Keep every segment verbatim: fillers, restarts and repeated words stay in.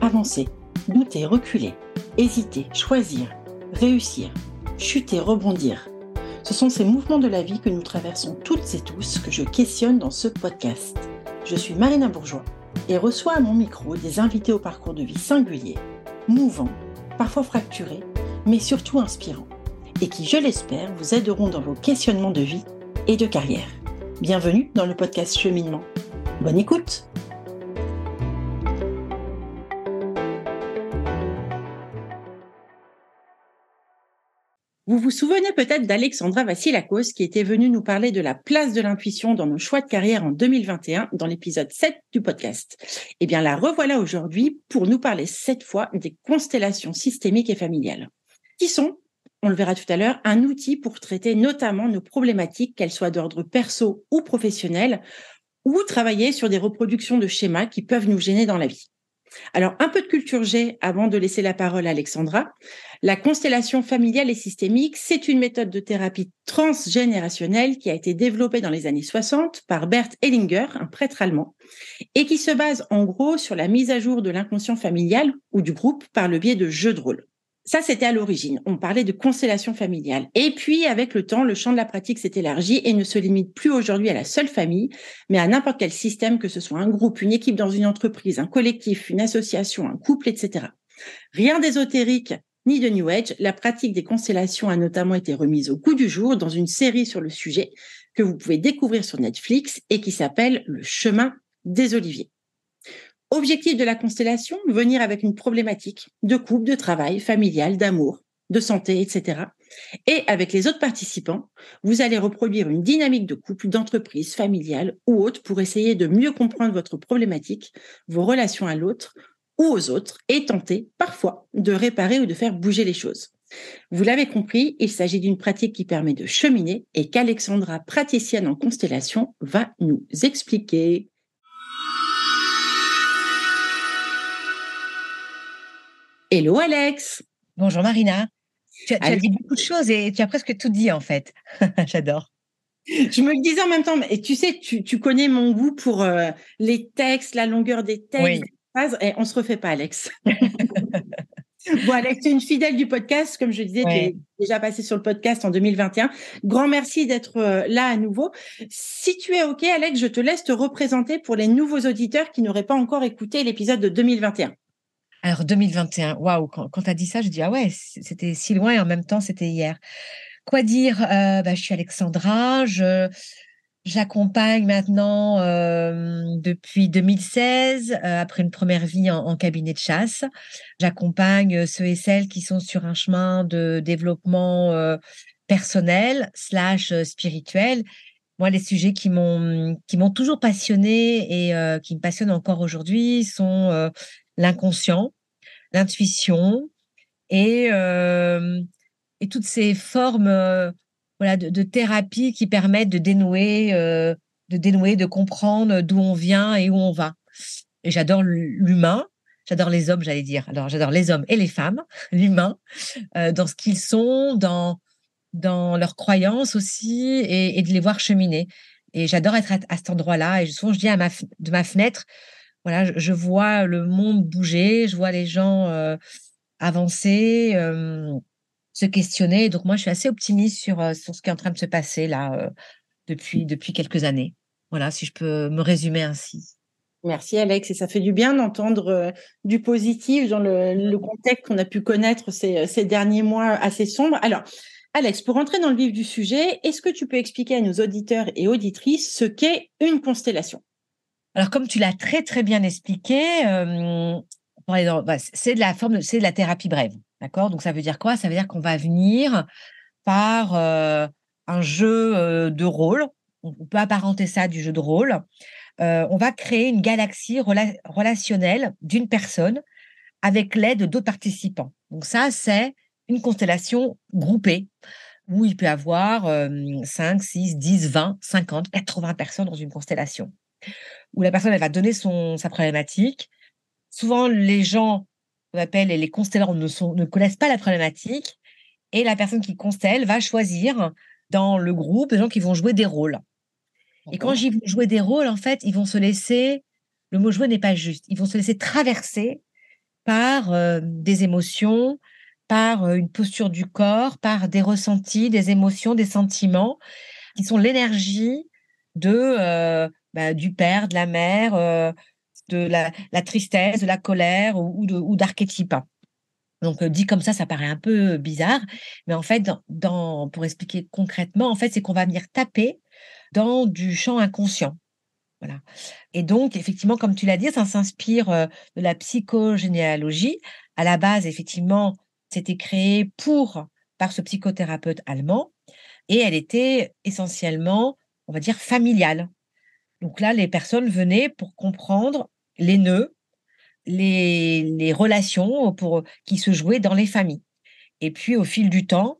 Avancer, douter, reculer, hésiter, choisir, réussir, chuter, rebondir. Ce sont ces mouvements de la vie que nous traversons toutes et tous que je questionne dans ce podcast. Je suis Marina Bourgeois et reçois à mon micro des invités au parcours de vie singulier, mouvant, parfois fracturé, mais surtout inspirant, et qui, je l'espère, vous aideront dans vos questionnements de vie et de carrière. Bienvenue dans le podcast Cheminement. Bonne écoute! Vous vous souvenez peut-être d'Alexandra Vassilacos qui était venue nous parler de la place de l'intuition dans nos choix de carrière en deux mille vingt et un dans l'épisode sept du podcast. Eh bien, la revoilà aujourd'hui pour nous parler cette fois des constellations systémiques et familiales, qui sont, on le verra tout à l'heure, un outil pour traiter notamment nos problématiques, qu'elles soient d'ordre perso ou professionnel, ou travailler sur des reproductions de schémas qui peuvent nous gêner dans la vie. Alors, un peu de culture G avant de laisser la parole à Alexandra. La constellation familiale et systémique, c'est une méthode de thérapie transgénérationnelle qui a été développée dans les années soixante par Bert Hellinger, un prêtre allemand, et qui se base en gros sur la mise à jour de l'inconscient familial ou du groupe par le biais de jeux de rôle. Ça, c'était à l'origine. On parlait de constellation familiale. Et puis, avec le temps, le champ de la pratique s'est élargi et ne se limite plus aujourd'hui à la seule famille, mais à n'importe quel système, que ce soit un groupe, une équipe dans une entreprise, un collectif, une association, un couple, et cetera. Rien d'ésotérique ni de New Age. La pratique des constellations a notamment été remise au goût du jour dans une série sur le sujet que vous pouvez découvrir sur Netflix et qui s'appelle « Le chemin des oliviers ». Objectif de la constellation, venir avec une problématique de couple, de travail, familial, d'amour, de santé, et cetera. Et avec les autres participants, vous allez reproduire une dynamique de couple, d'entreprise, familiale ou autre pour essayer de mieux comprendre votre problématique, vos relations à l'autre ou aux autres et tenter parfois de réparer ou de faire bouger les choses. Vous l'avez compris, il s'agit d'une pratique qui permet de cheminer et qu'Alexandra, praticienne en constellation, va nous expliquer. Hello Alex. Bonjour Marina. Tu as, tu as dit beaucoup de choses et tu as presque tout dit en fait. J'adore. Je me le disais en même temps. Et tu sais, tu, tu connais mon goût pour euh, les textes, la longueur des textes, oui. des phrases. Et on ne se refait pas Alex. Bon Alex, tu es une fidèle du podcast. Comme je disais, ouais. tu es déjà passée sur le podcast en deux mille vingt et un. Grand merci d'être euh, là à nouveau. Si tu es OK Alex, je te laisse te représenter pour les nouveaux auditeurs qui n'auraient pas encore écouté l'épisode de deux mille vingt et un. Alors, deux mille vingt et un, waouh, quand, quand tu as dit ça, je dis, ah ouais, c'était si loin et en même temps, c'était hier. Quoi dire euh, bah, je suis Alexandra, je, j'accompagne maintenant euh, depuis deux mille seize, euh, après une première vie en, en cabinet de chasse. J'accompagne ceux et celles qui sont sur un chemin de développement euh, personnel slash spirituel. Moi, les sujets qui m'ont, qui m'ont toujours passionnée et euh, qui me passionnent encore aujourd'hui sont... Euh, l'inconscient, l'intuition et, euh, et toutes ces formes euh, voilà, de, de thérapie qui permettent de dénouer, euh, de dénouer, de comprendre d'où on vient et où on va. Et j'adore l'humain, j'adore les hommes, j'allais dire. Alors, j'adore les hommes et les femmes, l'humain, euh, dans ce qu'ils sont, dans, dans leurs croyances aussi et, et de les voir cheminer. Et j'adore être à, à cet endroit-là. Et souvent, je dis à ma, de ma fenêtre, voilà, je vois le monde bouger, je vois les gens euh, avancer, euh, se questionner. Donc moi, je suis assez optimiste sur, sur ce qui est en train de se passer là euh, depuis, depuis quelques années. Voilà, si je peux me résumer ainsi. Merci Alex, et ça fait du bien d'entendre euh, du positif dans le, le contexte qu'on a pu connaître ces, ces derniers mois assez sombres. Alors Alex, pour entrer dans le vif du sujet, est-ce que tu peux expliquer à nos auditeurs et auditrices ce qu'est une constellation ? Alors, comme tu l'as très, très bien expliqué, euh, c'est de la forme, c'est de la thérapie brève, d'accord ? Donc, ça veut dire quoi ? Ça veut dire qu'on va venir par euh, un jeu de rôle, on peut apparenter ça du jeu de rôle, euh, on va créer une galaxie rela- relationnelle d'une personne avec l'aide d'autres participants. Donc, ça, c'est une constellation groupée où il peut y avoir euh, cinq, six, dix, vingt, cinquante, quatre-vingts personnes dans une constellation, où la personne elle va donner son, sa problématique. Souvent, les gens qu'on appelle les constellants ne, sont, ne connaissent pas la problématique et la personne qui constelle va choisir dans le groupe des gens qui vont jouer des rôles. Et quand ils vont jouer des rôles, en fait, ils vont se laisser, le mot jouer n'est pas juste, ils vont se laisser traverser par euh, des émotions, par euh, une posture du corps, par des ressentis, des émotions, des sentiments, qui sont l'énergie de, euh, bah, du père, de la mère, euh, de la, la tristesse, de la colère ou, de, ou d'archétypes. Donc, dit comme ça, ça paraît un peu bizarre, mais en fait, dans, dans, pour expliquer concrètement, en fait, c'est qu'on va venir taper dans du champ inconscient. Voilà. Et donc, effectivement, comme tu l'as dit, ça s'inspire euh, de la psychogénéalogie. À la base, effectivement, c'était créé pour, par ce psychothérapeute allemand, et elle était essentiellement, on va dire, familiale. Donc là, les personnes venaient pour comprendre les nœuds, les, les relations pour, qui se jouaient dans les familles. Et puis, au fil du temps,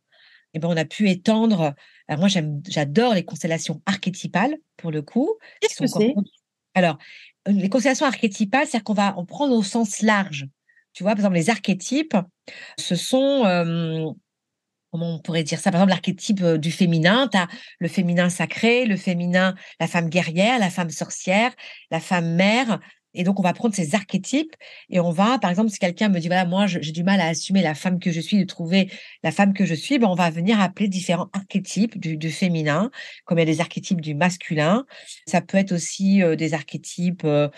eh ben, on a pu étendre. Alors moi, j'aime, j'adore les constellations archétypales, pour le coup. Qu'est-ce que c'est ? Alors, les constellations archétypales, c'est-à-dire qu'on va en prendre au sens large. Tu vois, par exemple, les archétypes, ce sont... Euh, comment on pourrait dire ça ? Par exemple, l'archétype du féminin, tu as le féminin sacré, le féminin, la femme guerrière, la femme sorcière, la femme mère. Et donc, on va prendre ces archétypes et on va, par exemple, si quelqu'un me dit, voilà, moi, j'ai du mal à assumer la femme que je suis, de trouver la femme que je suis, ben, on va venir appeler différents archétypes du, du féminin, comme il y a des archétypes du masculin. Ça peut être aussi euh, des archétypes euh,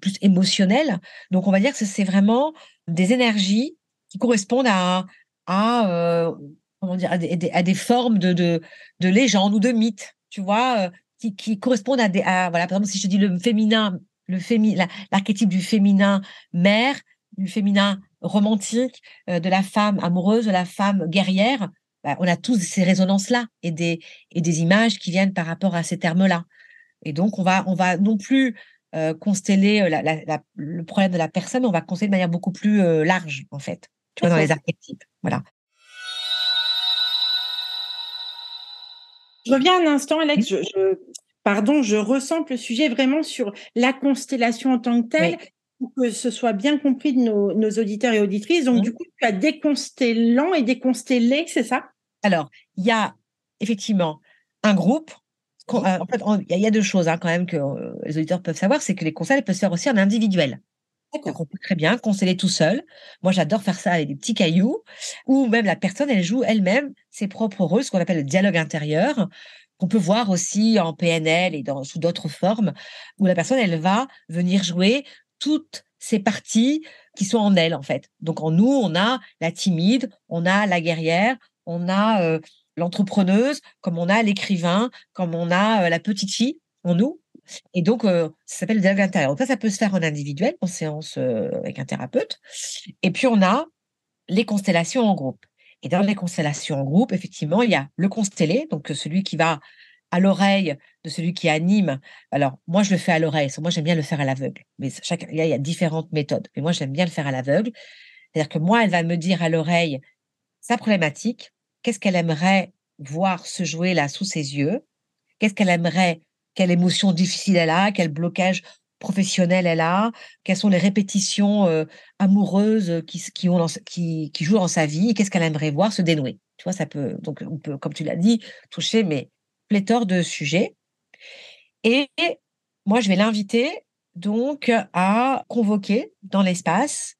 plus émotionnels. Donc, on va dire que c'est vraiment des énergies qui correspondent à, à, euh, comment dire, à, des, à des formes de, de, de légendes ou de mythes, tu vois, euh, qui, qui correspondent à des... À, voilà, par exemple, si je dis le féminin... Le fémi- la, l'archétype du féminin mère, du féminin romantique, euh, de la femme amoureuse, de la femme guerrière, bah, on a tous ces résonances-là et des, et des images qui viennent par rapport à ces termes-là. Et donc, on va, on va non plus euh, consteller la, la, la, le problème de la personne, on va consteller de manière beaucoup plus euh, large, en fait, tu vois, dans les archétypes. Voilà. Je reviens un instant, Alex, je... je... Pardon, je ressens le sujet vraiment sur la constellation en tant que telle, oui. Pour que ce soit bien compris de nos, nos auditeurs et auditrices. Donc, oui. Du coup, tu as des constellants et des constellés, c'est ça ? Alors, il y a effectivement un groupe. Oui. Euh, en fait, il y, y a deux choses hein, quand même que euh, les auditeurs peuvent savoir, c'est que les constellations peuvent se faire aussi en individuel. D'accord. On peut très bien consteller tout seul. Moi, j'adore faire ça avec des petits cailloux, ou même la personne, elle joue elle-même ses propres rôles, ce qu'on appelle le dialogue intérieur. On peut voir aussi en P N L et dans, sous d'autres formes, où la personne, elle va venir jouer toutes ces parties qui sont en elle, en fait. Donc, en nous, on a la timide, on a la guerrière, on a euh, l'entrepreneuse, comme on a l'écrivain, comme on a euh, la petite fille en nous. Et donc, euh, ça s'appelle le dialogue intérieur. Donc, ça, ça peut se faire en individuel, en séance euh, avec un thérapeute. Et puis, on a les constellations en groupe. Et dans les constellations en groupe, effectivement, il y a le constellé, donc celui qui va à l'oreille de celui qui anime. Alors, moi, je le fais à l'oreille. Moi, j'aime bien le faire à l'aveugle. Mais chaque, il y a différentes méthodes. Mais moi, j'aime bien le faire à l'aveugle. C'est-à-dire que moi, elle va me dire à l'oreille sa problématique. Qu'est-ce qu'elle aimerait voir se jouer là sous ses yeux ? Qu'est-ce qu'elle aimerait ? Quelle émotion difficile elle a ? Quel blocage professionnelle elle a, quelles sont les répétitions euh, amoureuses qui, qui, ont dans, qui, qui jouent dans sa vie, et qu'est-ce qu'elle aimerait voir se dénouer. Tu vois, ça peut, donc, on peut, comme tu l'as dit, toucher mais pléthore de sujets. Et moi, je vais l'inviter donc à convoquer dans l'espace,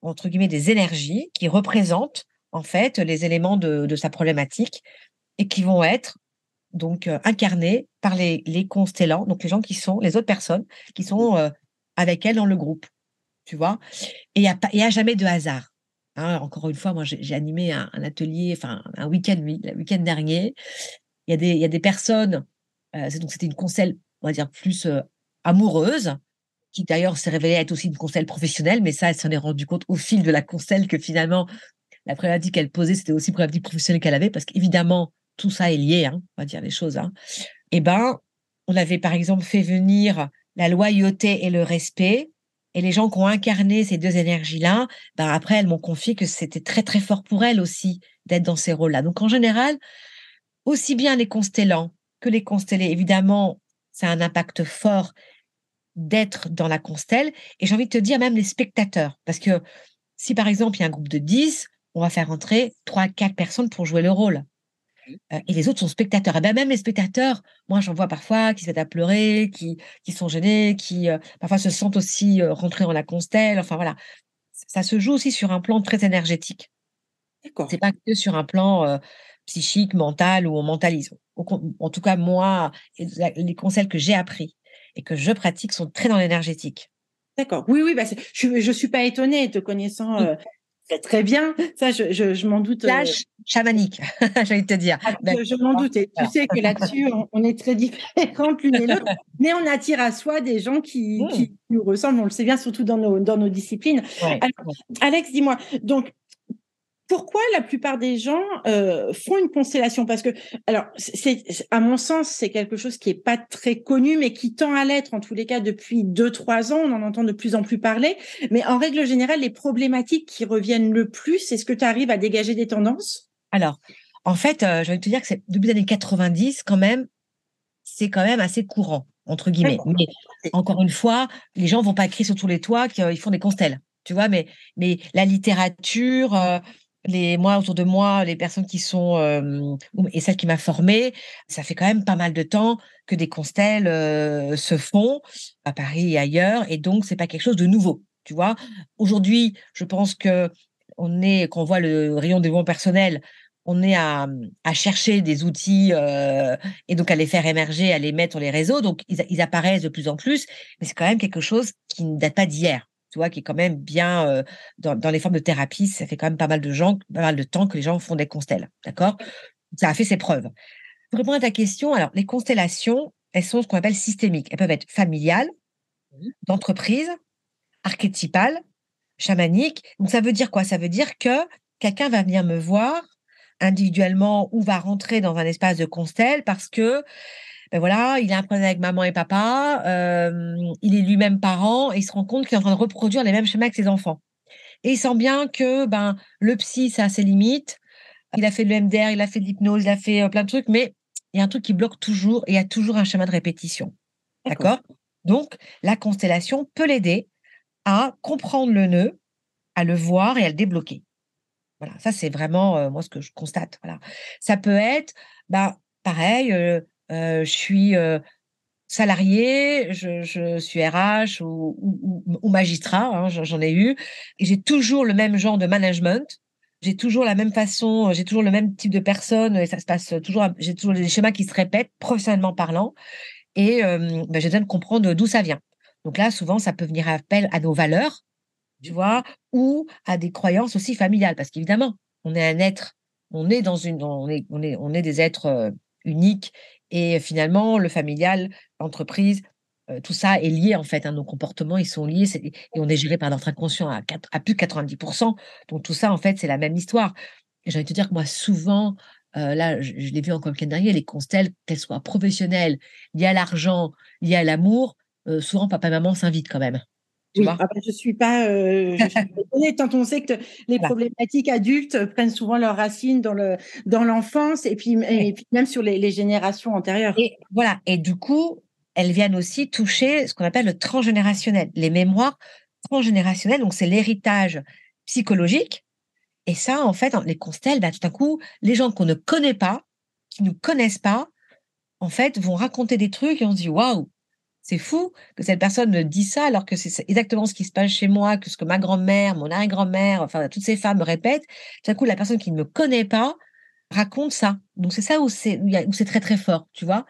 entre guillemets, des énergies qui représentent en fait les éléments de, de sa problématique et qui vont être donc euh, incarnés par les, les constellants, donc les gens qui sont, les autres personnes qui sont euh, avec elle dans le groupe, tu vois. Et il n'y a, a jamais de hasard. Hein, encore une fois, moi, j'ai, j'ai animé un, un atelier, enfin, un week-end, le week-end dernier. Il y a des, il y a des personnes, euh, c'est, donc c'était une constelle, on va dire, plus euh, amoureuse, qui d'ailleurs s'est révélée être aussi une constelle professionnelle, mais ça, elle s'en est rendue compte au fil de la constelle que finalement, la problématique qu'elle posait, c'était aussi une problématique professionnelle qu'elle avait, parce qu'évidemment, tout ça est lié, hein, on va dire les choses. Hein. Eh ben, on avait par exemple fait venir la loyauté et le respect, et les gens qui ont incarné ces deux énergies-là, ben après, elles m'ont confié que c'était très, très fort pour elles aussi d'être dans ces rôles-là. Donc, en général, aussi bien les constellants que les constellés, évidemment, ça a un impact fort d'être dans la constelle, et j'ai envie de te dire même les spectateurs, parce que si par exemple, il y a un groupe de dix, on va faire entrer trois à quatre personnes pour jouer le rôle. euh, et les autres sont spectateurs. Et bien même les spectateurs, moi j'en vois parfois qui se mettent à pleurer, qui, qui sont gênés, qui euh, parfois se sentent aussi euh, rentrés dans la constelle. Enfin voilà, ça se joue aussi sur un plan très énergétique. D'accord. C'est pas que sur un plan euh, psychique, mental, où on mentalise. En tout cas, moi, les conseils que j'ai appris et que je pratique sont très dans l'énergétique. D'accord. Oui, oui, bah c'est, je ne suis pas étonnée, te connaissant euh, très bien. Ça, je, je, je m'en doute. Là, euh... chamanique, j'allais te dire. Ah, ben, je m'en doutais. Tu sais que là-dessus, on, on est très différentes l'une et l'autre. Mais on attire à soi des gens qui, mmh. qui nous ressemblent. On le sait bien, surtout dans nos, dans nos disciplines. Ouais. Alors, Alex, dis-moi, donc, pourquoi la plupart des gens euh, font une constellation? Parce que, alors, c'est, à mon sens, c'est quelque chose qui n'est pas très connu, mais qui tend à l'être, en tous les cas, depuis deux trois ans. On en entend de plus en plus parler. Mais en règle générale, les problématiques qui reviennent le plus, est-ce que tu arrives à dégager des tendances? Alors, en fait, euh, je vais te dire que c'est, depuis les années quatre-vingt-dix, quand même, c'est quand même assez courant, entre guillemets. D'accord. Mais encore une fois, les gens ne vont pas écrire sur tous les toits qu'ils font des constelles, tu vois, mais, mais la littérature... Euh, Les, moi, autour de moi, les personnes qui sont, euh, et celles qui m'a formée, ça fait quand même pas mal de temps que des constelles euh, se font à Paris et ailleurs, et donc c'est pas quelque chose de nouveau, tu vois. Aujourd'hui, je pense que on est, quand on voit le rayon des développement personnel, on est à, à chercher des outils euh, et donc à les faire émerger, à les mettre sur les réseaux, donc ils, ils apparaissent de plus en plus, mais c'est quand même quelque chose qui ne date pas d'hier. Tu vois, qui est quand même bien euh, dans, dans les formes de thérapie, ça fait quand même pas mal de gens, pas mal de temps que les gens font des constelles, d'accord? Ça a fait ses preuves. Pour répondre à ta question, alors les constellations, elles sont ce qu'on appelle systémiques. Elles peuvent être familiales, d'entreprise, archétypales, chamaniques. Donc ça veut dire quoi? Ça veut dire que quelqu'un va venir me voir individuellement ou va rentrer dans un espace de constelle parce que ben voilà, il a un problème avec maman et papa, euh, il est lui-même parent et il se rend compte qu'il est en train de reproduire les mêmes schémas que ses enfants. Et il sent bien que ben le psy, ça a ses limites. Il a fait de l'E M D R, il a fait de l'hypnose, il a fait euh, plein de trucs, mais il y a un truc qui bloque toujours et il y a toujours un schéma de répétition. D'accord, d'accord. Donc, la constellation peut l'aider à comprendre le nœud, à le voir et à le débloquer. Voilà, ça, c'est vraiment, euh, moi, ce que je constate. Voilà. Ça peut être, ben, pareil... Euh, Euh, je suis euh, salarié, je, je suis R H ou, ou, ou magistrat, hein, j'en ai eu. Et j'ai toujours le même genre de management, j'ai toujours la même façon, j'ai toujours le même type de personne, et ça se passe toujours, j'ai toujours des schémas qui se répètent, professionnellement parlant, et euh, ben, j'ai besoin de comprendre d'où ça vient. Donc là, souvent, ça peut venir à appel à nos valeurs, tu vois, ou à des croyances aussi familiales, parce qu'évidemment, on est un être, on est dans une, on est, on est, on est des êtres euh, uniques. Et finalement, le familial, l'entreprise, euh, tout ça est lié en fait. Hein, nos comportements, ils sont liés c'est, et on est géré par notre inconscient à, à plus de quatre-vingt-dix pour cent. Donc tout ça, en fait, c'est la même histoire. Et j'ai envie de te dire que moi, souvent, euh, là, je, je l'ai vu encore le week-end dernier, les constelles, qu'elles soient professionnelles, liées à l'argent, liées à l'amour, euh, souvent papa et maman s'invitent quand même. Tu oui, vois ah ben, je ne suis pas euh, je suis étonnée, tant on sait que les voilà. problématiques adultes prennent souvent leurs racines dans, le, dans l'enfance et puis, et, et puis même sur les, les générations antérieures. Et, voilà, et du coup, elles viennent aussi toucher ce qu'on appelle le transgénérationnel, les mémoires transgénérationnelles, donc c'est l'héritage psychologique. Et ça, en fait, les constelles, bah, tout d'un coup, les gens qu'on ne connaît pas, qui ne nous connaissent pas, en fait, vont raconter des trucs et on se dit « waouh ». C'est fou que cette personne me dise ça alors que c'est exactement ce qui se passe chez moi, que ce que ma grand-mère, mon arrière-grand-mère, enfin toutes ces femmes répètent. Tout à coup, la personne qui ne me connaît pas raconte ça. Donc c'est ça où c'est, où c'est très très fort, tu vois.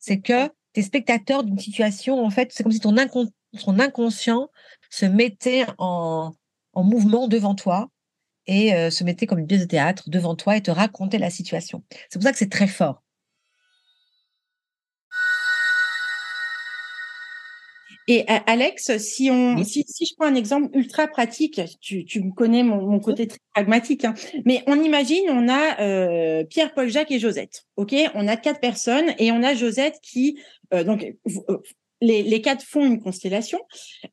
C'est que t'es spectateur d'une situation, en fait, c'est comme si ton, incon- ton inconscient se mettait en, en mouvement devant toi et euh, se mettait comme une pièce de théâtre devant toi et te racontait la situation. C'est pour ça que c'est très fort. Et Alex, si on, oui. si, si je prends un exemple ultra pratique, tu, tu me connais mon, mon côté très pragmatique, hein, mais on imagine, on a euh, Pierre, Paul, Jacques et Josette, ok ? On a quatre personnes et on a Josette qui, euh, donc euh, les, les quatre font une constellation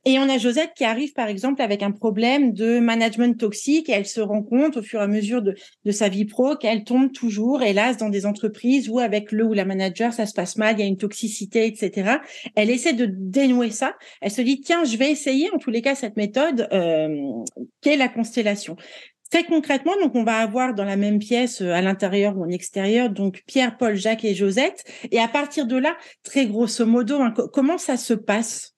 et on a Josette qui arrive par exemple avec un problème de management toxique et elle se rend compte au fur et à mesure de, de sa vie pro qu'elle tombe toujours, hélas, dans des entreprises où avec le ou la manager, ça se passe mal, il y a une toxicité, et cetera. Elle essaie de dénouer ça. Elle se dit, tiens, je vais essayer en tous les cas cette méthode euh, qu'est la constellation. Très concrètement, donc on va avoir dans la même pièce, à l'intérieur ou en extérieur, donc Pierre, Paul, Jacques et Josette. Et à partir de là, très grosso modo, hein, comment ça se passe ?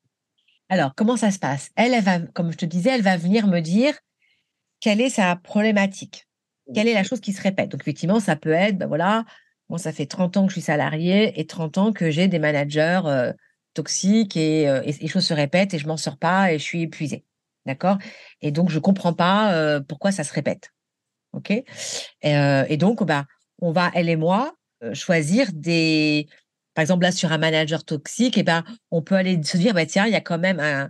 Alors, comment ça se passe ? Elle, elle va, comme je te disais, elle va venir me dire quelle est sa problématique, quelle est la chose qui se répète. Donc, effectivement, ça peut être, ben voilà, bon, ça fait trente ans que je suis salariée et trente ans que j'ai des managers euh, toxiques et, euh, et les choses se répètent et je m'en sors pas et je suis épuisée. D'accord ? Et donc, je ne comprends pas euh, pourquoi ça se répète. OK ? et, euh, et donc, bah, on va, elle et moi, euh, choisir des… Par exemple, là, sur un manager toxique, eh ben, on peut aller se dire, bah, tiens, il y a quand même un,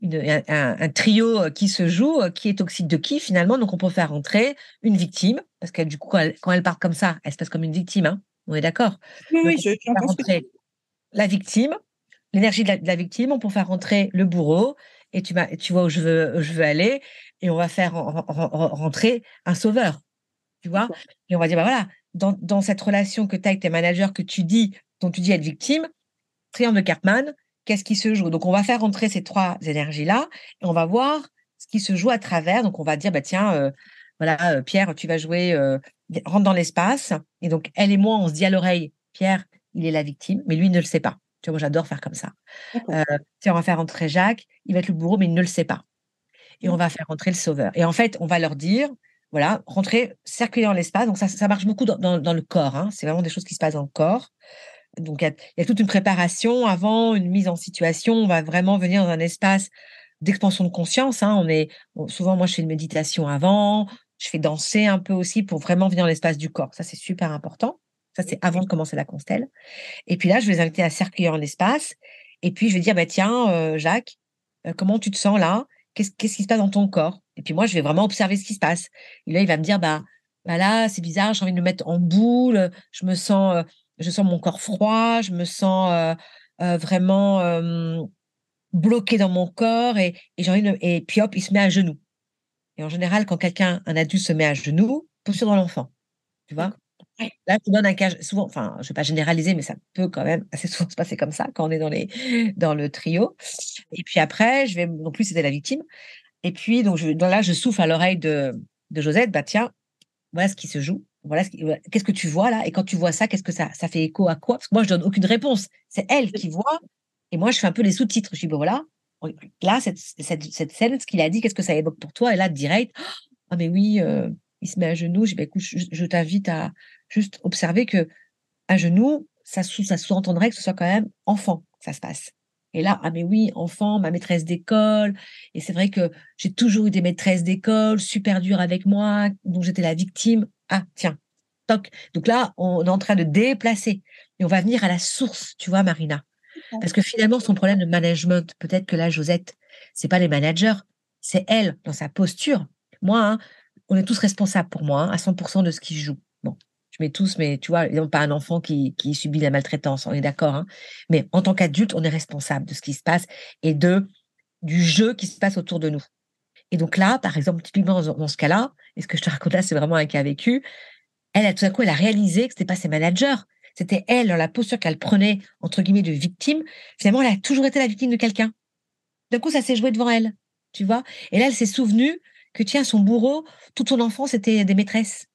une, un, un trio qui se joue, qui est toxique de qui, finalement. Donc, on peut faire rentrer une victime, parce que du coup, elle, quand elle part comme ça, elle se passe comme une victime. Hein, on est d'accord ? Oui, donc, oui, je peux faire rentrer la victime, l'énergie de la, de la victime. On peut faire rentrer le bourreau. Et tu, tu vois où je veux, où je veux aller, et on va faire en, en, en, rentrer un sauveur, tu vois. Et on va dire, bah voilà, dans, dans cette relation que tu as avec tes managers, que tu dis, dont tu dis être victime, triangle de Cartman, qu'est-ce qui se joue ? Donc, on va faire rentrer ces trois énergies-là, et on va voir ce qui se joue à travers. Donc, on va dire, bah tiens, euh, voilà, euh, Pierre, tu vas jouer, euh, rentre dans l'espace. Et donc, elle et moi, on se dit à l'oreille, Pierre, il est la victime, mais lui ne le sait pas. Tu vois, moi, j'adore faire comme ça. Euh, on va faire rentrer Jacques, il va être le bourreau, mais il ne le sait pas. Et on va faire rentrer le sauveur. Et en fait, on va leur dire, voilà, rentrer, circuler dans l'espace. Donc, ça, ça marche beaucoup dans, dans, dans le corps. Hein. C'est vraiment des choses qui se passent dans le corps. Donc, il y, y a toute une préparation avant, une mise en situation. On va vraiment venir dans un espace d'expansion de conscience. Hein. On est, on, souvent, moi, je fais une méditation avant. Je fais danser un peu aussi pour vraiment venir dans l'espace du corps. Ça, c'est super important. Ça, c'est avant de commencer la constelle. Et puis là, je vais les inviter à circuler en l'espace. Et puis, je vais dire, bah, tiens, euh, Jacques, euh, comment tu te sens là ? Qu'est-ce, qu'est-ce qui se passe dans ton corps ? Et puis moi, je vais vraiment observer ce qui se passe. Et là, il va me dire, bah, bah là, c'est bizarre, j'ai envie de me mettre en boule. Je me sens, euh, je sens mon corps froid. Je me sens euh, euh, vraiment euh, bloqué dans mon corps. Et, et, j'ai envie de, et puis hop, il se met à genoux. Et en général, quand quelqu'un, un adulte, se met à genoux, posture dans l'enfant. Tu vois ? Là, je donne un cas souvent, enfin, je ne vais pas généraliser, mais ça peut quand même assez souvent se passer comme ça quand on est dans, les, dans le trio. Et puis après, je vais, donc lui, c'était la victime. Et puis, donc, je, donc là, je souffle à l'oreille de, de Josette, bah tiens, voilà ce qui se joue, voilà ce qui, qu'est-ce que tu vois là ? Et quand tu vois ça, qu'est-ce que ça, ça fait écho à quoi ? Parce que moi, je ne donne aucune réponse. C'est elle qui voit, et moi, je fais un peu les sous-titres. Je dis, bah voilà, là, cette, cette, cette scène, ce qu'il a dit, qu'est-ce que ça évoque pour toi ? Et là, direct, ah, mais oui, euh, il se met à genoux. Je dis, bah écoute, je, je t'invite à juste observer que à genoux, ça, sous, ça sous-entendrait que ce soit quand même enfant que ça se passe. Et là, ah mais oui, enfant, ma maîtresse d'école. Et c'est vrai que j'ai toujours eu des maîtresses d'école super dures avec moi, dont j'étais la victime. Ah tiens, toc. Donc là, on est en train de déplacer. Et on va venir à la source, tu vois, Marina. Parce que finalement, son problème de management, peut-être que là, Josette, c'est pas les managers, c'est elle dans sa posture. Moi, hein, on est tous responsables pour moi, hein, à cent pour cent de ce qui se joue. Bon. Mais tous, mais tu vois, pas un enfant qui, qui subit la maltraitance, on est d'accord. Hein, mais en tant qu'adulte, on est responsable de ce qui se passe et de, du jeu qui se passe autour de nous. Et donc là, par exemple, typiquement dans, dans ce cas-là, et ce que je te raconte là, c'est vraiment un cas vécu, elle, tout à coup, elle a réalisé que ce n'était pas ses managers, c'était elle, dans la posture qu'elle prenait, entre guillemets, de victime. Finalement, elle a toujours été la victime de quelqu'un. D'un coup, ça s'est joué devant elle, tu vois. Et là, elle s'est souvenue que, tiens, son bourreau, toute son enfance, c'était des maîtresses.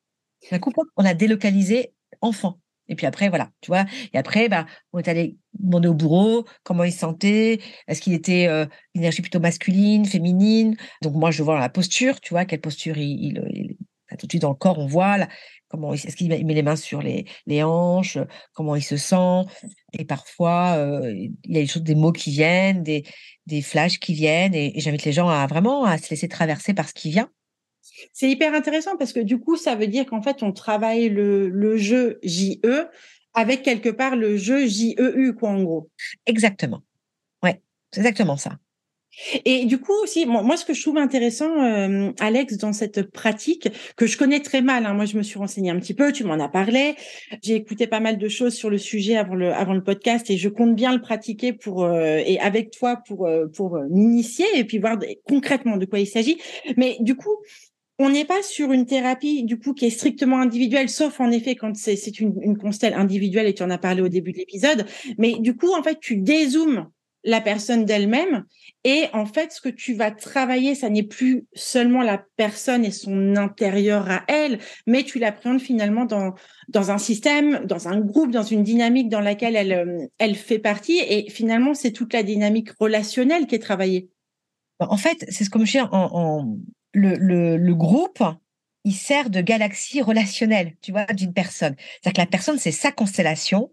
D'un coup, on a délocalisé enfant. Et puis après, voilà, tu vois. Et après, bah, on est allé demander au bourreau comment il se sentait. Est-ce qu'il était euh, une énergie plutôt masculine, féminine ? Donc moi, je vois la posture, tu vois, quelle posture il, il, il a tout de suite dans le corps. On voit là, comment est-ce qu'il met les mains sur les, les hanches, comment il se sent. Et parfois, euh, il y a des choses, des mots qui viennent, des, des flashs qui viennent. Et, et j'invite les gens à vraiment à se laisser traverser par ce qui vient. C'est hyper intéressant parce que du coup, ça veut dire qu'en fait, on travaille le, le jeu J E avec quelque part le jeu J E U, quoi, en gros. Exactement. Ouais, c'est exactement ça. Et du coup aussi, bon, moi, ce que je trouve intéressant, euh, Alex, dans cette pratique que je connais très mal, hein, moi, je me suis renseignée un petit peu, tu m'en as parlé, j'ai écouté pas mal de choses sur le sujet avant le avant le podcast et je compte bien le pratiquer pour euh, et avec toi pour euh, pour m'initier et puis voir concrètement de quoi il s'agit. Mais du coup, on n'est pas sur une thérapie du coup qui est strictement individuelle, sauf en effet quand c'est, c'est une, une constelle individuelle et tu en as parlé au début de l'épisode. Mais du coup, en fait, tu dézoomes la personne d'elle-même. Et en fait, ce que tu vas travailler, ça n'est plus seulement la personne et son intérieur à elle, mais tu l'appréhendes finalement dans dans un système, dans un groupe, dans une dynamique dans laquelle elle elle fait partie. Et finalement, c'est toute la dynamique relationnelle qui est travaillée. En fait, c'est ce que je dis, en, en, le, le, le groupe, il sert de galaxie relationnelle, tu vois, d'une personne. C'est-à-dire que la personne, c'est sa constellation,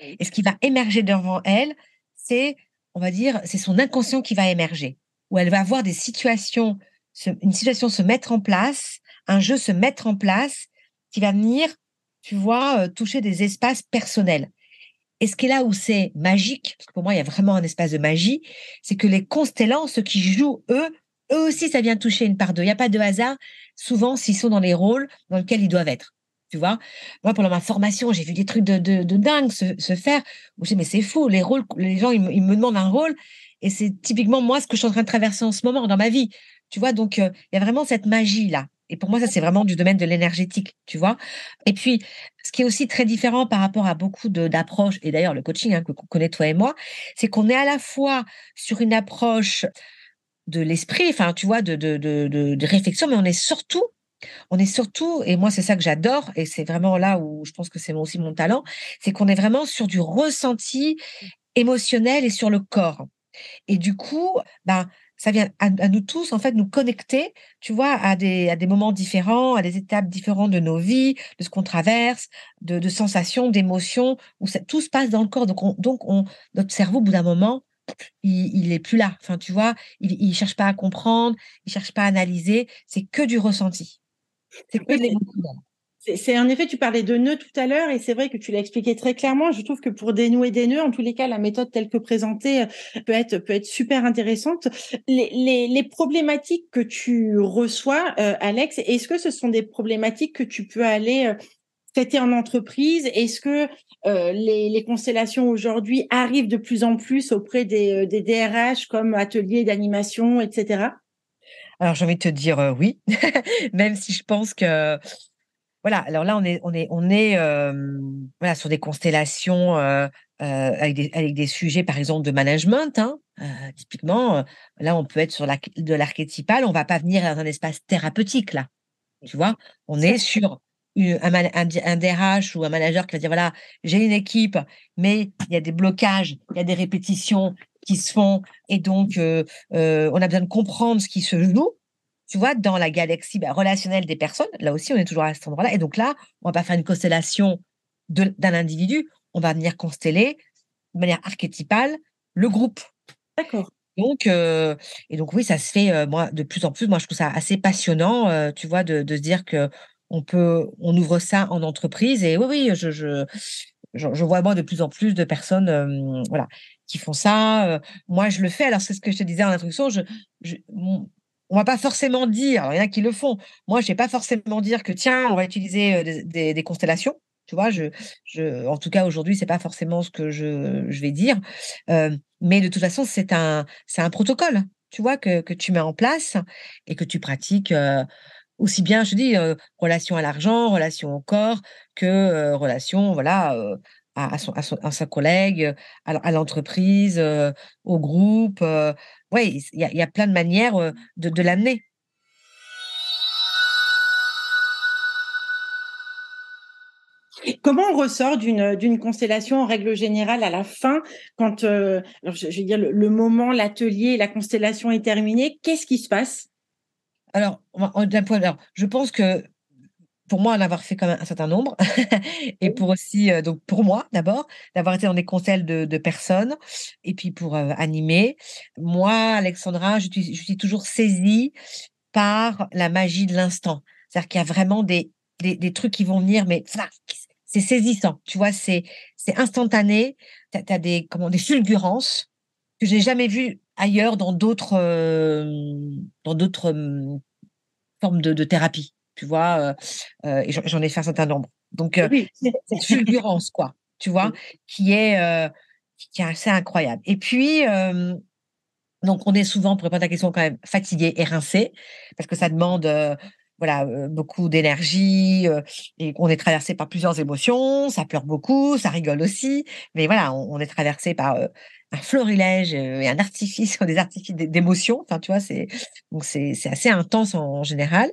et ce qui va émerger devant elle, c'est, on va dire, c'est son inconscient qui va émerger, où elle va voir des situations, une situation se mettre en place, un jeu se mettre en place, qui va venir, tu vois, toucher des espaces personnels. Et ce qui est là où c'est magique, parce que pour moi, il y a vraiment un espace de magie, c'est que les constellants, ceux qui jouent, eux, eux aussi, ça vient toucher une part d'eux. Il n'y a pas de hasard, souvent, s'ils sont dans les rôles dans lesquels ils doivent être. Tu vois, moi, pendant ma formation, j'ai vu des trucs de, de, de dingue se, se faire. Je dis, mais c'est fou, les rôles, les gens, ils me, ils me demandent un rôle. Et c'est typiquement moi ce que je suis en train de traverser en ce moment dans ma vie. Tu vois, donc, euh, il y a vraiment cette magie-là. Et pour moi, ça, c'est vraiment du domaine de l'énergétique, tu vois. Et puis, ce qui est aussi très différent par rapport à beaucoup de, d'approches, et d'ailleurs le coaching hein, que qu'on connaît toi et moi, c'est qu'on est à la fois sur une approche de l'esprit, enfin, tu vois, de, de, de, de, de réflexion, mais on est surtout, on est surtout, et moi, c'est ça que j'adore, et c'est vraiment là où je pense que c'est aussi mon talent, c'est qu'on est vraiment sur du ressenti émotionnel et sur le corps. Et du coup, ben, ça vient à, à nous tous, en fait, nous connecter, tu vois, à des, à des moments différents, à des étapes différentes de nos vies, de ce qu'on traverse, de, de sensations, d'émotions, où ça, tout se passe dans le corps. Donc, on, donc on, notre cerveau, au bout d'un moment, il n'est plus là. Enfin, tu vois, il ne cherche pas à comprendre, il ne cherche pas à analyser. C'est que du ressenti. C'est que de l'émotionnel. C'est, c'est en effet, tu parlais de nœuds tout à l'heure et c'est vrai que tu l'as expliqué très clairement. Je trouve que pour dénouer des nœuds, en tous les cas, la méthode telle que présentée peut être peut être super intéressante. Les, les, les problématiques que tu reçois, euh, Alex, est-ce que ce sont des problématiques que tu peux aller euh, traiter en entreprise? Est-ce que euh, les, les constellations aujourd'hui arrivent de plus en plus auprès des, des D R H comme ateliers d'animation, et cetera? Alors j'ai envie de te dire euh, oui, même si je pense que voilà, alors là on est on est on est euh, voilà sur des constellations euh, euh, avec des avec des sujets par exemple de management, hein, euh, typiquement euh, là on peut être sur la de l'archétypal, on va pas venir dans un espace thérapeutique là, tu vois, on est sur une, un, un un D R H ou un manager qui va dire voilà j'ai une équipe mais il y a des blocages, il y a des répétitions qui se font et donc euh, euh, on a besoin de comprendre ce qui se joue. Tu vois, dans la galaxie bah, relationnelle des personnes, là aussi, on est toujours à cet endroit-là. Et donc là, on ne va pas faire une constellation de, d'un individu. On va venir consteller, de manière archétypale, le groupe. D'accord. Donc, euh, et donc, oui, ça se fait euh, moi, de plus en plus. Moi, je trouve ça assez passionnant, euh, tu vois, de, de se dire qu'on peut, on ouvre ça en entreprise. Et oui, oui, je, je, je, je vois moi de plus en plus de personnes euh, voilà, qui font ça. Euh, moi, je le fais. Alors, c'est ce que je te disais en introduction. Je... je mon, On va pas forcément dire, alors il y en a qui le font. Moi, je vais pas forcément dire que tiens, on va utiliser des, des, des constellations. Tu vois, je, je, en tout cas aujourd'hui, c'est pas forcément ce que je, je vais dire. Euh, mais de toute façon, c'est un, c'est un protocole. Tu vois que que tu mets en place et que tu pratiques euh, aussi bien. Je dis euh, relation à l'argent, relation au corps, que euh, relation, voilà. Euh, à son, à son, à sa collègue, à, à l'entreprise, euh, au groupe. Euh, oui, il y a, y a plein de manières euh, de, de l'amener. Comment on ressort d'une, d'une constellation en règle générale à la fin, quand euh, alors je, je veux dire, le, le moment, l'atelier, la constellation est terminée, qu'est-ce qui se passe? Alors, d'un point, alors, je pense que pour moi, d'avoir fait quand même un certain nombre, et pour aussi, euh, donc pour moi d'abord, d'avoir été dans des conseils de, de personnes, et puis pour euh, animer. Moi, Alexandra, je suis, je suis toujours saisie par la magie de l'instant. C'est-à-dire qu'il y a vraiment des, des, des trucs qui vont venir, mais c'est saisissant, tu vois, c'est, c'est instantané. Tu as des, comment, des fulgurances que j'ai jamais vues ailleurs dans d'autres, euh, dans d'autres euh, formes de, de thérapie. Tu vois, euh, euh, et j'en, j'en ai fait un certain nombre. Donc, euh, oui. Cette fulgurance, quoi, tu vois, oui. qui, est, euh, qui est assez incroyable. Et puis, euh, donc, on est souvent, pour répondre à ta question, quand même fatigué et rincé, parce que ça demande euh, voilà, euh, beaucoup d'énergie euh, et qu'on est traversé par plusieurs émotions. Ça pleure beaucoup, ça rigole aussi. Mais voilà, on, on est traversé par euh, un florilège et un artifice, des artifices d'émotions. Enfin, tu vois, c'est donc c'est c'est assez intense en, en général.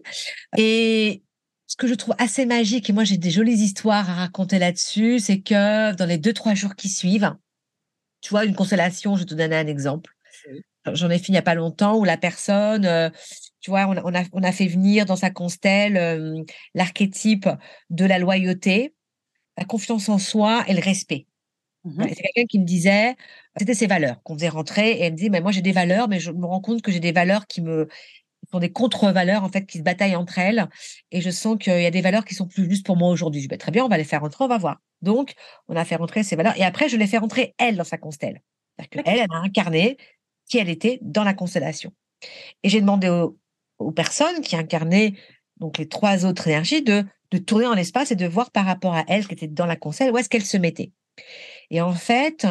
Et ce que je trouve assez magique, et moi j'ai des jolies histoires à raconter là-dessus, c'est que dans les deux trois jours qui suivent, tu vois, une constellation, je te donne un exemple. J'en ai fait il n'y a pas longtemps où la personne, euh, tu vois, on a, on, a, on a fait venir dans sa constelle euh, l'archétype de la loyauté, la confiance en soi et le respect. Mm-hmm. Et c'est quelqu'un qui me disait, c'était ses valeurs qu'on faisait rentrer, et elle me disait, mais moi j'ai des valeurs, mais je me rends compte que j'ai des valeurs qui me sont des contre-valeurs en fait qui se bataillent entre elles, et je sens qu'il y a des valeurs qui sont plus justes pour moi aujourd'hui. Je dis, bah, très bien, on va les faire rentrer, on va voir. Donc, on a fait rentrer ces valeurs, et après je l'ai fait rentrer elle dans sa constelle. C'est-à-dire qu'elle, elle a incarné qui elle était dans la constellation. Et j'ai demandé aux, aux personnes qui incarnaient donc les trois autres énergies de, de tourner en l'espace et de voir par rapport à elle qui était dans la constelle, où est-ce qu'elle se mettait. Et en fait,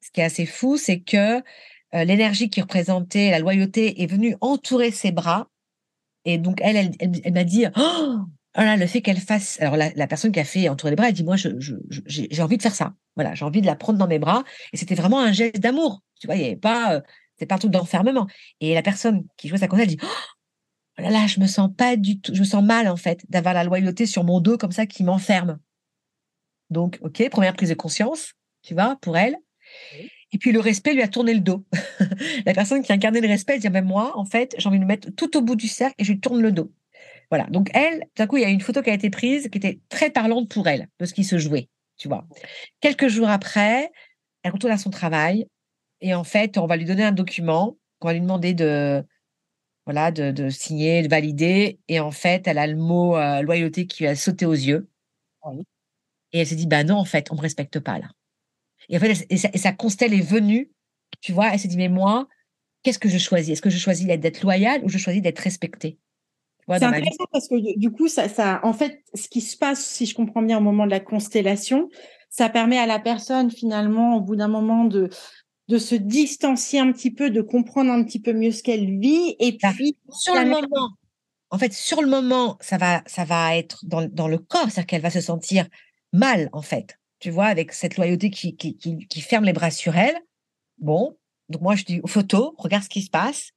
ce qui est assez fou, c'est que euh, l'énergie qui représentait la loyauté est venue entourer ses bras. Et donc, elle, elle, elle, elle m'a dit, oh, voilà, le fait qu'elle fasse... Alors, la, la personne qui a fait entourer les bras, elle dit, moi, je, je, je, j'ai, j'ai envie de faire ça. Voilà, j'ai envie de la prendre dans mes bras. Et c'était vraiment un geste d'amour. Tu vois, il n'y avait pas... Euh, c'est partout d'enfermement. Et la personne qui jouait sa console dit, oh là là, je me sens pas du tout, je me sens mal, en fait, d'avoir la loyauté sur mon dos comme ça qui m'enferme. Donc, OK, première prise de conscience, tu vois, pour elle. Oui. Et puis, le respect lui a tourné le dos. La personne qui incarnait le respect, elle dit, même moi, en fait, j'ai envie de me mettre tout au bout du cercle et je lui tourne le dos. Voilà. Donc, elle, tout d'un coup, il y a une photo qui a été prise qui était très parlante pour elle, de ce qui se jouait, tu vois. Quelques jours après, elle retourne à son travail. Et en fait, on va lui donner un document qu'on va lui demander de, voilà, de, de signer, de valider. Et en fait, elle a le mot euh, loyauté qui lui a sauté aux yeux. Oui. Et elle s'est dit, bah non, en fait, on ne me respecte pas là. Et en fait, elle, et sa, et sa constelle est venue, tu vois, elle s'est dit, mais moi, qu'est-ce que je choisis? Est-ce que je choisis d'être loyale ou je choisis d'être respectée? Voilà, c'est intéressant parce que du coup, ça, ça, en fait, ce qui se passe, si je comprends bien, au moment de la constellation, ça permet à la personne, finalement, au bout d'un moment, de... de se distancier un petit peu, de comprendre un petit peu mieux ce qu'elle vit. Et puis, sur le moment, en fait, sur le moment, ça va, ça va être dans, dans le corps, c'est-à-dire qu'elle va se sentir mal, en fait, tu vois, avec cette loyauté qui, qui, qui, qui ferme les bras sur elle. Bon, donc moi, je dis aux photos, regarde ce qui se passe.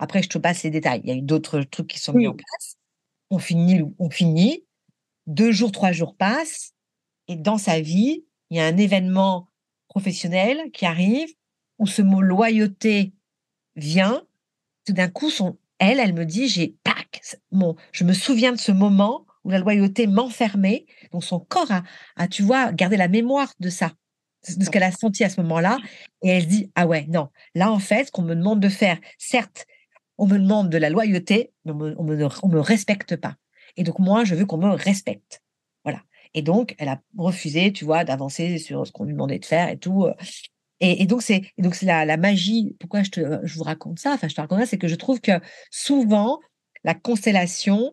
Après, je te passe les détails. Il y a eu d'autres trucs qui sont mis oui. en place. On finit, on finit. Deux jours, trois jours passent. Et dans sa vie, il y a un événement professionnel qui arrive, où ce mot loyauté vient, tout d'un coup, son, elle, elle me dit, j'ai, pac, mon, je me souviens de ce moment où la loyauté m'enfermait. Donc, son corps a, a, tu vois, gardé la mémoire de ça, de ce qu'elle a senti à ce moment-là. Et elle dit, ah ouais, non, là, en fait, ce qu'on me demande de faire, certes, on me demande de la loyauté, mais on me, on me, on me respecte pas. Et donc, moi, je veux qu'on me respecte. Voilà. Et donc, elle a refusé, tu vois, d'avancer sur ce qu'on lui demandait de faire et tout. Et, et donc, c'est, et donc c'est la, la magie. Pourquoi je, te, je vous raconte ça Enfin, je te raconte ça, c'est que je trouve que souvent, la constellation,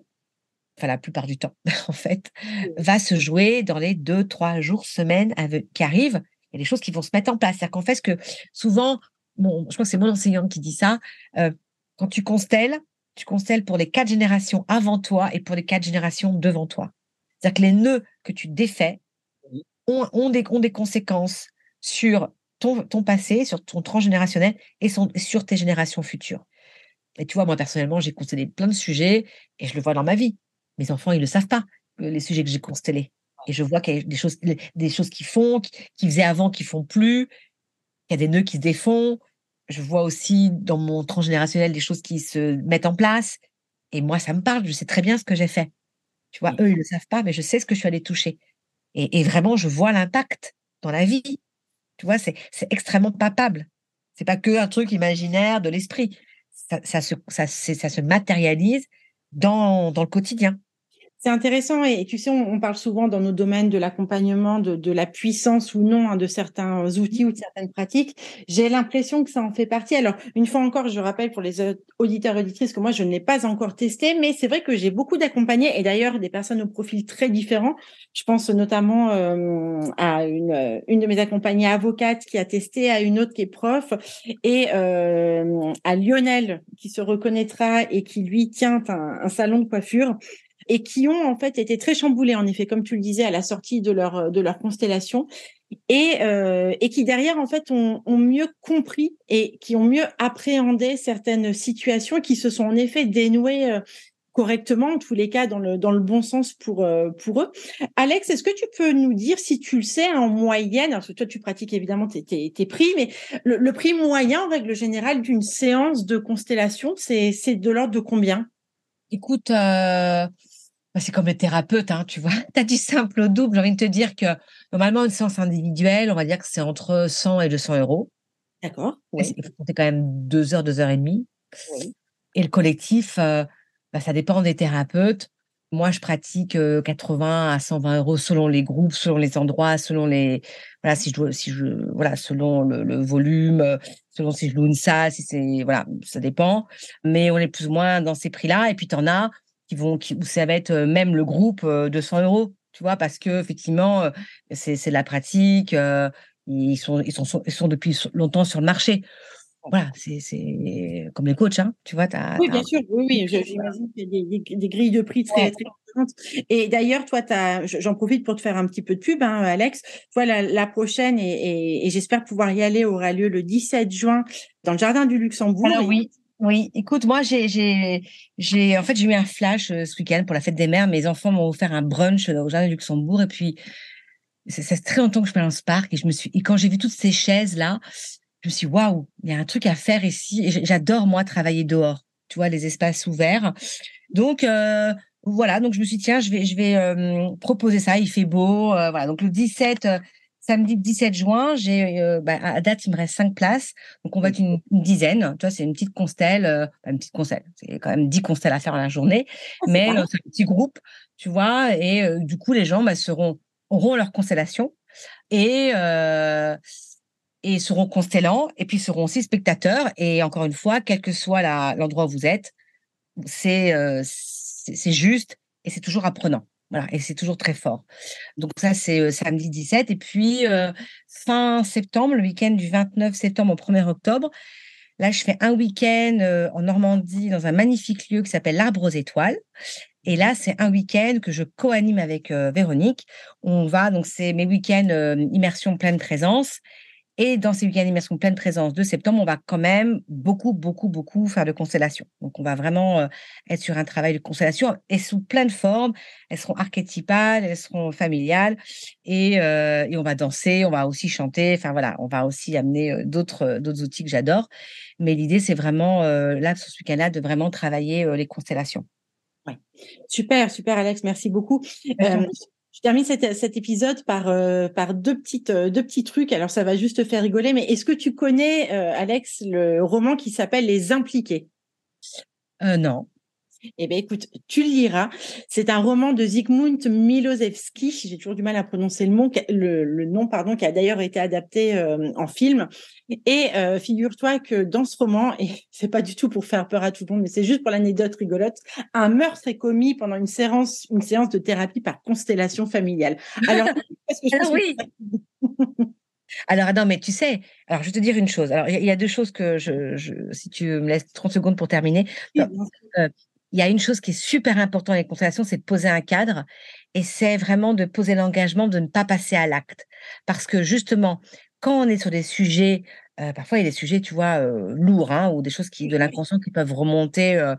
enfin la plupart du temps, en fait, va se jouer dans les deux, trois jours, semaines avec, qui arrivent. Il y a des choses qui vont se mettre en place. C'est-à-dire qu'en fait, ce que souvent, bon, je crois que c'est mon enseignante qui dit ça, euh, quand tu constelles, tu constelles pour les quatre générations avant toi et pour les quatre générations devant toi. C'est-à-dire que les nœuds que tu défais ont, ont, des, ont des conséquences sur Ton, ton passé, sur ton transgénérationnel et son, sur tes générations futures. Et tu vois, moi, personnellement, j'ai constellé plein de sujets et je le vois dans ma vie. Mes enfants, ils ne le savent pas, les sujets que j'ai constellés. Et je vois qu'il y a des choses, des choses qui font, qui, qui faisaient avant, qui ne font plus. Il y a des nœuds qui se défont. Je vois aussi dans mon transgénérationnel des choses qui se mettent en place. Et moi, ça me parle. Je sais très bien ce que j'ai fait. Tu vois, oui. Eux, ils ne le savent pas, mais je sais ce que je suis allée toucher. Et, et vraiment, je vois l'impact dans la vie. Tu vois, c'est, c'est extrêmement palpable. C'est pas que un truc imaginaire de l'esprit. Ça, ça, se, ça, c'est, ça se matérialise dans, dans le quotidien. C'est intéressant et, et tu sais, on, on parle souvent dans nos domaines de l'accompagnement, de, de la puissance ou non hein, de certains outils ou de certaines pratiques. J'ai l'impression que ça en fait partie. Alors, une fois encore, je rappelle pour les auditeurs et auditrices que moi, je ne l'ai pas encore testé, mais c'est vrai que j'ai beaucoup d'accompagnés et d'ailleurs des personnes au profil très différent. Je pense notamment euh, à une, une de mes accompagnées avocate qui a testé, à une autre qui est prof et euh, à Lionel qui se reconnaîtra et qui lui tient un, un salon de coiffure. Et qui ont en fait été très chamboulés, en effet, comme tu le disais, à la sortie de leur de leur constellation, et euh, et qui derrière en fait ont, ont mieux compris et qui ont mieux appréhendé certaines situations qui se sont en effet dénouées euh, correctement, en tous les cas dans le dans le bon sens pour euh, pour eux. Alex, est-ce que tu peux nous dire si tu le sais hein, en moyenne, parce que toi tu pratiques évidemment tes tes, tes prix, mais le, le prix moyen en règle générale d'une séance de constellation, c'est c'est de l'ordre de combien? Écoute. Euh... C'est comme le thérapeute, hein, tu vois. Tu as du simple au double. J'ai envie de te dire que normalement, une séance individuelle, on va dire que c'est entre cent et deux cents euros. D'accord. Oui. Il faut compter quand même deux heures, deux heures et demie. Oui. Et le collectif, euh, bah, ça dépend des thérapeutes. Moi, je pratique euh, quatre-vingts à cent vingt euros selon les groupes, selon les endroits, selon les. Voilà, si je, si je, voilà, selon le, le volume, selon si je loue une salle, si c'est. Voilà, ça dépend. Mais on est plus ou moins dans ces prix-là. Et puis, tu en as. Qui vont, qui, où ça va être même le groupe de cent euros, tu vois, parce que effectivement, c'est, c'est de la pratique, euh, ils sont, ils sont, ils sont depuis longtemps sur le marché. Voilà, c'est, c'est comme les coachs, hein, tu vois. T'as, oui, t'as bien un... sûr, oui, oui, j'imagine qu'il y a des, des, des grilles de prix très, ouais. très importantes. Et d'ailleurs, toi, t'as, j'en profite pour te faire un petit peu de pub, hein, Alex. Toi, la, la prochaine, et, et, et j'espère pouvoir y aller, aura lieu le dix-sept juin dans le Jardin du Luxembourg. Alors, oui. Oui, écoute, moi, j'ai, j'ai, j'ai, en fait, j'ai eu un flash euh, ce week-end pour la fête des mères. Mes enfants m'ont offert un brunch au Jardin du Luxembourg. Et puis, ça fait très longtemps que je suis allée dans ce parc. Et je me suis, et quand j'ai vu toutes ces chaises-là, je me suis dit, waouh, il y a un truc à faire ici. Et j'adore, moi, travailler dehors. Tu vois, les espaces ouverts. Donc, euh, voilà. Donc, je me suis dit, tiens, je vais, je vais, euh, proposer ça. Il fait beau. Euh, voilà. Donc, le dix-sept, euh, samedi dix-sept juin, j'ai, euh, bah, à date, il me reste cinq places. Donc, on va être une, une dizaine. Tu vois, c'est une petite constelle. Euh, une petite constelle. C'est quand même dix constelles à faire dans la journée. Mais euh, c'est un petit groupe, tu vois. Et euh, du coup, les gens bah, seront, auront leur constellation et, euh, et seront constellants. Et puis, seront aussi spectateurs. Et encore une fois, quel que soit la, l'endroit où vous êtes, c'est, euh, c'est, c'est juste et c'est toujours apprenant. Voilà, et c'est toujours très fort. Donc ça, c'est euh, samedi dix-sept. Et puis, euh, fin septembre, le week-end du vingt-neuf septembre au premier octobre, là, je fais un week-end euh, en Normandie dans un magnifique lieu qui s'appelle l'Arbre aux étoiles. Et là, c'est un week-end que je co-anime avec euh, Véronique. On va, donc c'est mes week-ends euh, immersion pleine présence. Et dans ces week-ends immersion pleine présence de septembre, on va quand même beaucoup, beaucoup, beaucoup faire de constellations. Donc, on va vraiment euh, être sur un travail de constellation et sous plein de formes. Elles seront archétypales, elles seront familiales et, euh, et on va danser, on va aussi chanter. Enfin, voilà, on va aussi amener euh, d'autres, euh, d'autres outils que j'adore. Mais l'idée, c'est vraiment, euh, là, sur ce week-end-là, de vraiment travailler euh, les constellations. Ouais. Super, super, Alex. Merci beaucoup. Euh, Je termine cet, cet épisode par euh, par deux petites euh, deux petits trucs. Alors ça va juste te faire rigoler, mais est-ce que tu connais euh, Alex le roman qui s'appelle Les Impliqués? Euh, non. Eh ben écoute, tu le liras. C'est un roman de Zygmunt Miloszewski. J'ai toujours du mal à prononcer le nom, le, le nom pardon, qui a d'ailleurs été adapté euh, en film. Et euh, figure-toi que dans ce roman, et c'est pas du tout pour faire peur à tout le monde, mais c'est juste pour l'anecdote rigolote, un meurtre est commis pendant une séance, une séance de thérapie par constellation familiale. Alors, parce que je pense oui. Que... Alors, non, mais tu sais, alors je vais te dire une chose. Alors, il y, y a deux choses que je, je, si tu me laisses trente secondes pour terminer. Oui, alors, euh, il y a une chose qui est super importante dans les constellations, c'est de poser un cadre et c'est vraiment de poser l'engagement de ne pas passer à l'acte. Parce que justement, quand on est sur des sujets, euh, parfois il y a des sujets, tu vois, euh, lourds hein, ou des choses qui, de l'inconscient qui peuvent remonter euh,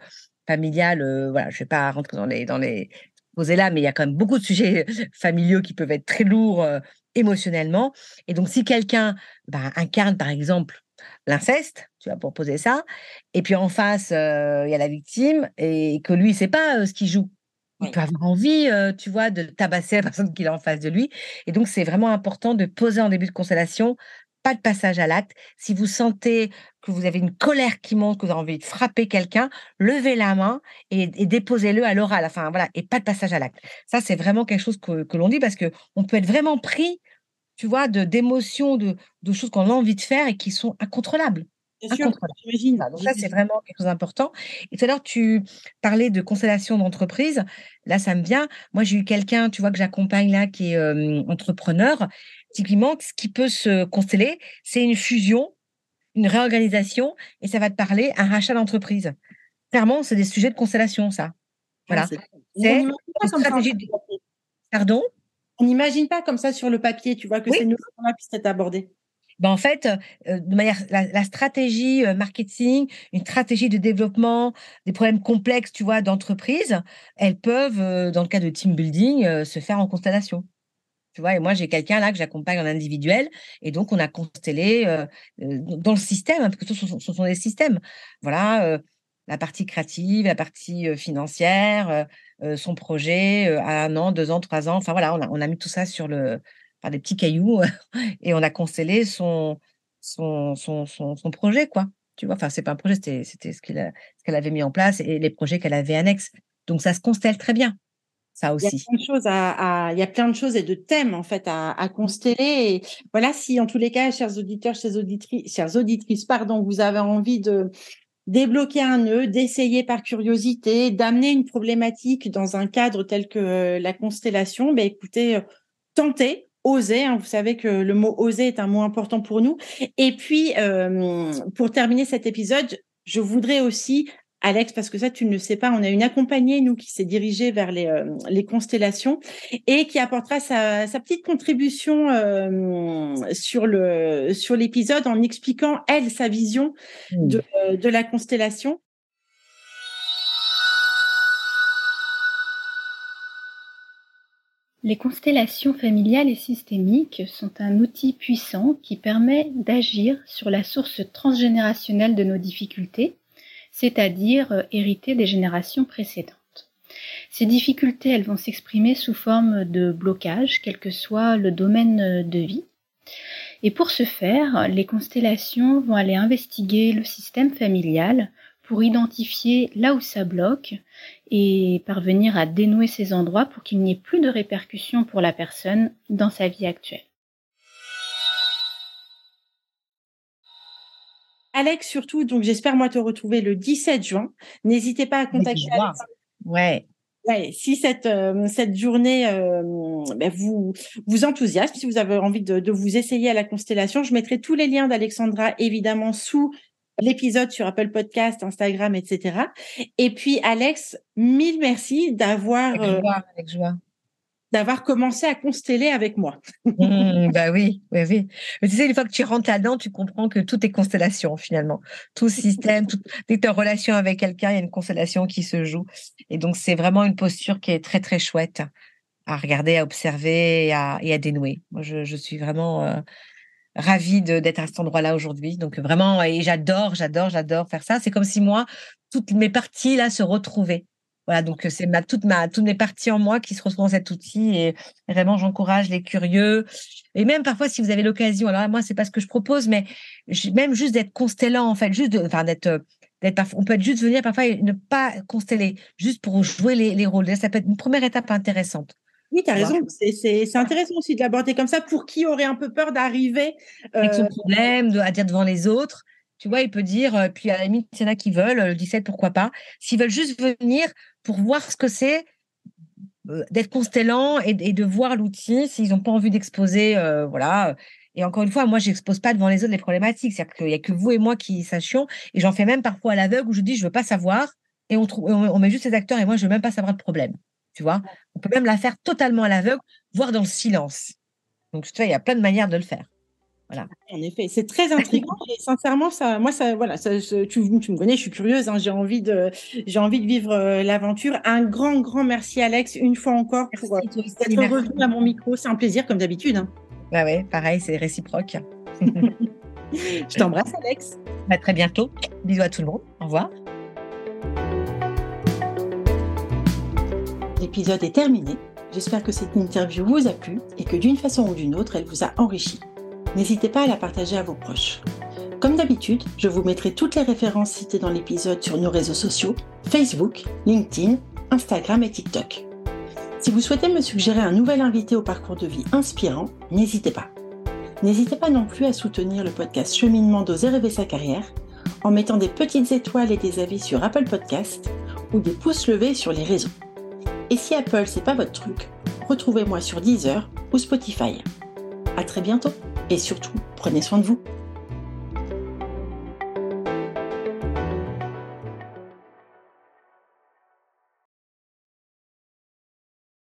familiales. Euh, voilà, je ne vais pas rentrer dans les, dans les poser là, mais il y a quand même beaucoup de sujets familiaux qui peuvent être très lourds euh, émotionnellement. Et donc, si quelqu'un bah, incarne, par exemple, l'inceste, tu vas proposer ça, et puis en face, il euh, y a la victime, et que lui, il ne sait pas euh, ce qu'il joue. Il oui. peut avoir envie, euh, tu vois, de tabasser la personne qu'il a en face de lui. Et donc, c'est vraiment important de poser en début de constellation pas de passage à l'acte. Si vous sentez que vous avez une colère qui monte, que vous avez envie de frapper quelqu'un, levez la main et, et déposez-le à l'oral. Enfin, voilà, et pas de passage à l'acte. Ça, c'est vraiment quelque chose que, que l'on dit parce qu'on peut être vraiment pris, tu vois, de, d'émotions, de, de choses qu'on a envie de faire et qui sont incontrôlables. Bien sûr, j'imagine. Voilà, donc ça, c'est vraiment quelque chose d'important. Et tout à l'heure, tu parlais de constellation d'entreprise. Là, ça me vient. Moi, j'ai eu quelqu'un, tu vois, que j'accompagne là, qui est euh, entrepreneur. Typiquement, ce qui peut se consteller, c'est une fusion, une réorganisation, et ça va te parler un rachat d'entreprise. Clairement, c'est des sujets de constellation, ça. Voilà. Ouais, c'est... C'est... On c'est une stratégie de... Pardon ? On n'imagine pas comme ça sur le papier, tu vois, que oui. Ces notions-là puissent être abordées. Ben en fait, euh, de manière la, la stratégie euh, marketing, une stratégie de développement, des problèmes complexes, tu vois, d'entreprise, elles peuvent, euh, dans le cas de team building, euh, se faire en constellation. Tu vois, et moi j'ai quelqu'un là que j'accompagne en individuel, et donc on a constellé euh, dans le système, hein, parce que ce sont, ce sont des systèmes. Voilà, euh, la partie créative, la partie euh, financière, euh, son projet euh, à un an, deux ans, trois ans. Enfin voilà, on a, on a mis tout ça sur le. Par des petits cailloux, et on a constellé son, son, son, son, son projet, quoi. Tu vois, enfin, c'est pas un projet, c'était, c'était ce, qu'il a, ce qu'elle avait mis en place et les projets qu'elle avait annexes. Donc, ça se constelle très bien, ça aussi. Il y a plein de choses, à, à, il y a plein de choses et de thèmes, en fait, à, à consteller. Et voilà, si en tous les cas, chers auditeurs, chers auditrices, chères auditrices, pardon, vous avez envie de débloquer un nœud, d'essayer par curiosité, d'amener une problématique dans un cadre tel que la constellation, ben écoutez, tentez. Oser, hein, vous savez que le mot oser est un mot important pour nous. Et puis, euh, pour terminer cet épisode, je voudrais aussi, Alex, parce que ça, tu ne le sais pas, on a une accompagnée, nous, qui s'est dirigée vers les, euh, les constellations et qui apportera sa, sa petite contribution euh, sur le, sur l'épisode en expliquant, elle, sa vision de, euh, de la constellation. Les constellations familiales et systémiques sont un outil puissant qui permet d'agir sur la source transgénérationnelle de nos difficultés, c'est-à-dire héritée des générations précédentes. Ces difficultés, elles vont s'exprimer sous forme de blocage, quel que soit le domaine de vie. Et pour ce faire, les constellations vont aller investiguer le système familial pour identifier là où ça bloque et parvenir à dénouer ces endroits pour qu'il n'y ait plus de répercussions pour la personne dans sa vie actuelle. Alex, surtout, donc j'espère moi te retrouver le dix-sept juin. N'hésitez pas à contacter Alex. Ouais. Ouais, si cette euh, cette journée euh, ben vous vous enthousiasme, si vous avez envie de, de vous essayer à la constellation, je mettrai tous les liens d'Alexandra évidemment sous l'épisode sur Apple Podcast, Instagram, et cetera. Et puis, Alex, mille merci d'avoir, avec euh, joie, avec joie. d'avoir commencé à consteller avec moi. Mmh, bah oui, oui, oui. Mais tu sais, une fois que tu rentres là-dedans, tu comprends que tout est constellation, finalement. Tout système, tout, dès que tu es en relation avec quelqu'un, il y a une constellation qui se joue. Et donc, c'est vraiment une posture qui est très, très chouette à regarder, à observer et à, et à dénouer. Moi, je, je suis vraiment... Euh, Ravie de, d'être à cet endroit-là aujourd'hui. Donc vraiment, et j'adore, j'adore, j'adore faire ça. C'est comme si moi, toutes mes parties là se retrouvaient. Voilà, donc c'est ma, toute ma, toutes mes parties en moi qui se retrouvent dans cet outil. Et vraiment, j'encourage les curieux. Et même parfois, si vous avez l'occasion, alors moi, c'est pas ce que je propose, mais même juste d'être constellant, en fait, juste de, enfin d'être, d'être, on peut être juste venir parfois et ne pas consteller, juste pour jouer les, les rôles. Ça peut être une première étape intéressante. Oui, tu as raison. C'est, c'est, c'est intéressant aussi de l'aborder comme ça pour qui aurait un peu peur d'arriver. Euh... Avec son problème, de, à dire devant les autres. Tu vois, il peut dire, euh, puis à la limite, il y en a qui veulent, le dix-sept, pourquoi pas. S'ils veulent juste venir pour voir ce que c'est euh, d'être constellant et, et de voir l'outil, s'ils n'ont pas envie d'exposer, euh, voilà. Et encore une fois, moi, je n'expose pas devant les autres les problématiques. C'est-à-dire qu'il n'y a que vous et moi qui sachions. Et j'en fais même parfois à l'aveugle où je dis, je ne veux pas savoir. Et on, trou- on met juste les acteurs et moi, je ne veux même pas savoir de problème. Tu vois, on peut même la faire totalement à l'aveugle, voire dans le silence. Donc, tu vois, il y a plein de manières de le faire. Voilà. En effet, c'est très intriguant et sincèrement, ça, moi, ça, voilà, ça, je, tu, tu me connais, je suis curieuse, hein, j'ai envie de, j'ai envie de vivre euh, l'aventure. Un grand, grand merci, Alex, une fois encore pour euh, être revenu à mon micro. C'est un plaisir, comme d'habitude. Hein. Bah ouais, pareil, c'est réciproque. Je t'embrasse, Alex. À très bientôt. Bisous à tout le monde. Au revoir. L'épisode est terminé. J'espère que cette interview vous a plu et que d'une façon ou d'une autre, elle vous a enrichi. n'hésitez pas à la partager à vos proches. Comme d'habitude, je vous mettrai toutes les références citées dans l'épisode sur nos réseaux sociaux, Facebook, LinkedIn, Instagram et TikTok. Si vous souhaitez me suggérer un nouvel invité au parcours de vie inspirant, n'hésitez pas. N'hésitez pas non plus à soutenir le podcast Cheminement d'Oser Rêver Sa Carrière en mettant des petites étoiles et des avis sur Apple Podcasts ou des pouces levés sur les réseaux. Et si Apple, c'est pas votre truc, retrouvez-moi sur Deezer ou Spotify. À très bientôt et surtout, prenez soin de vous.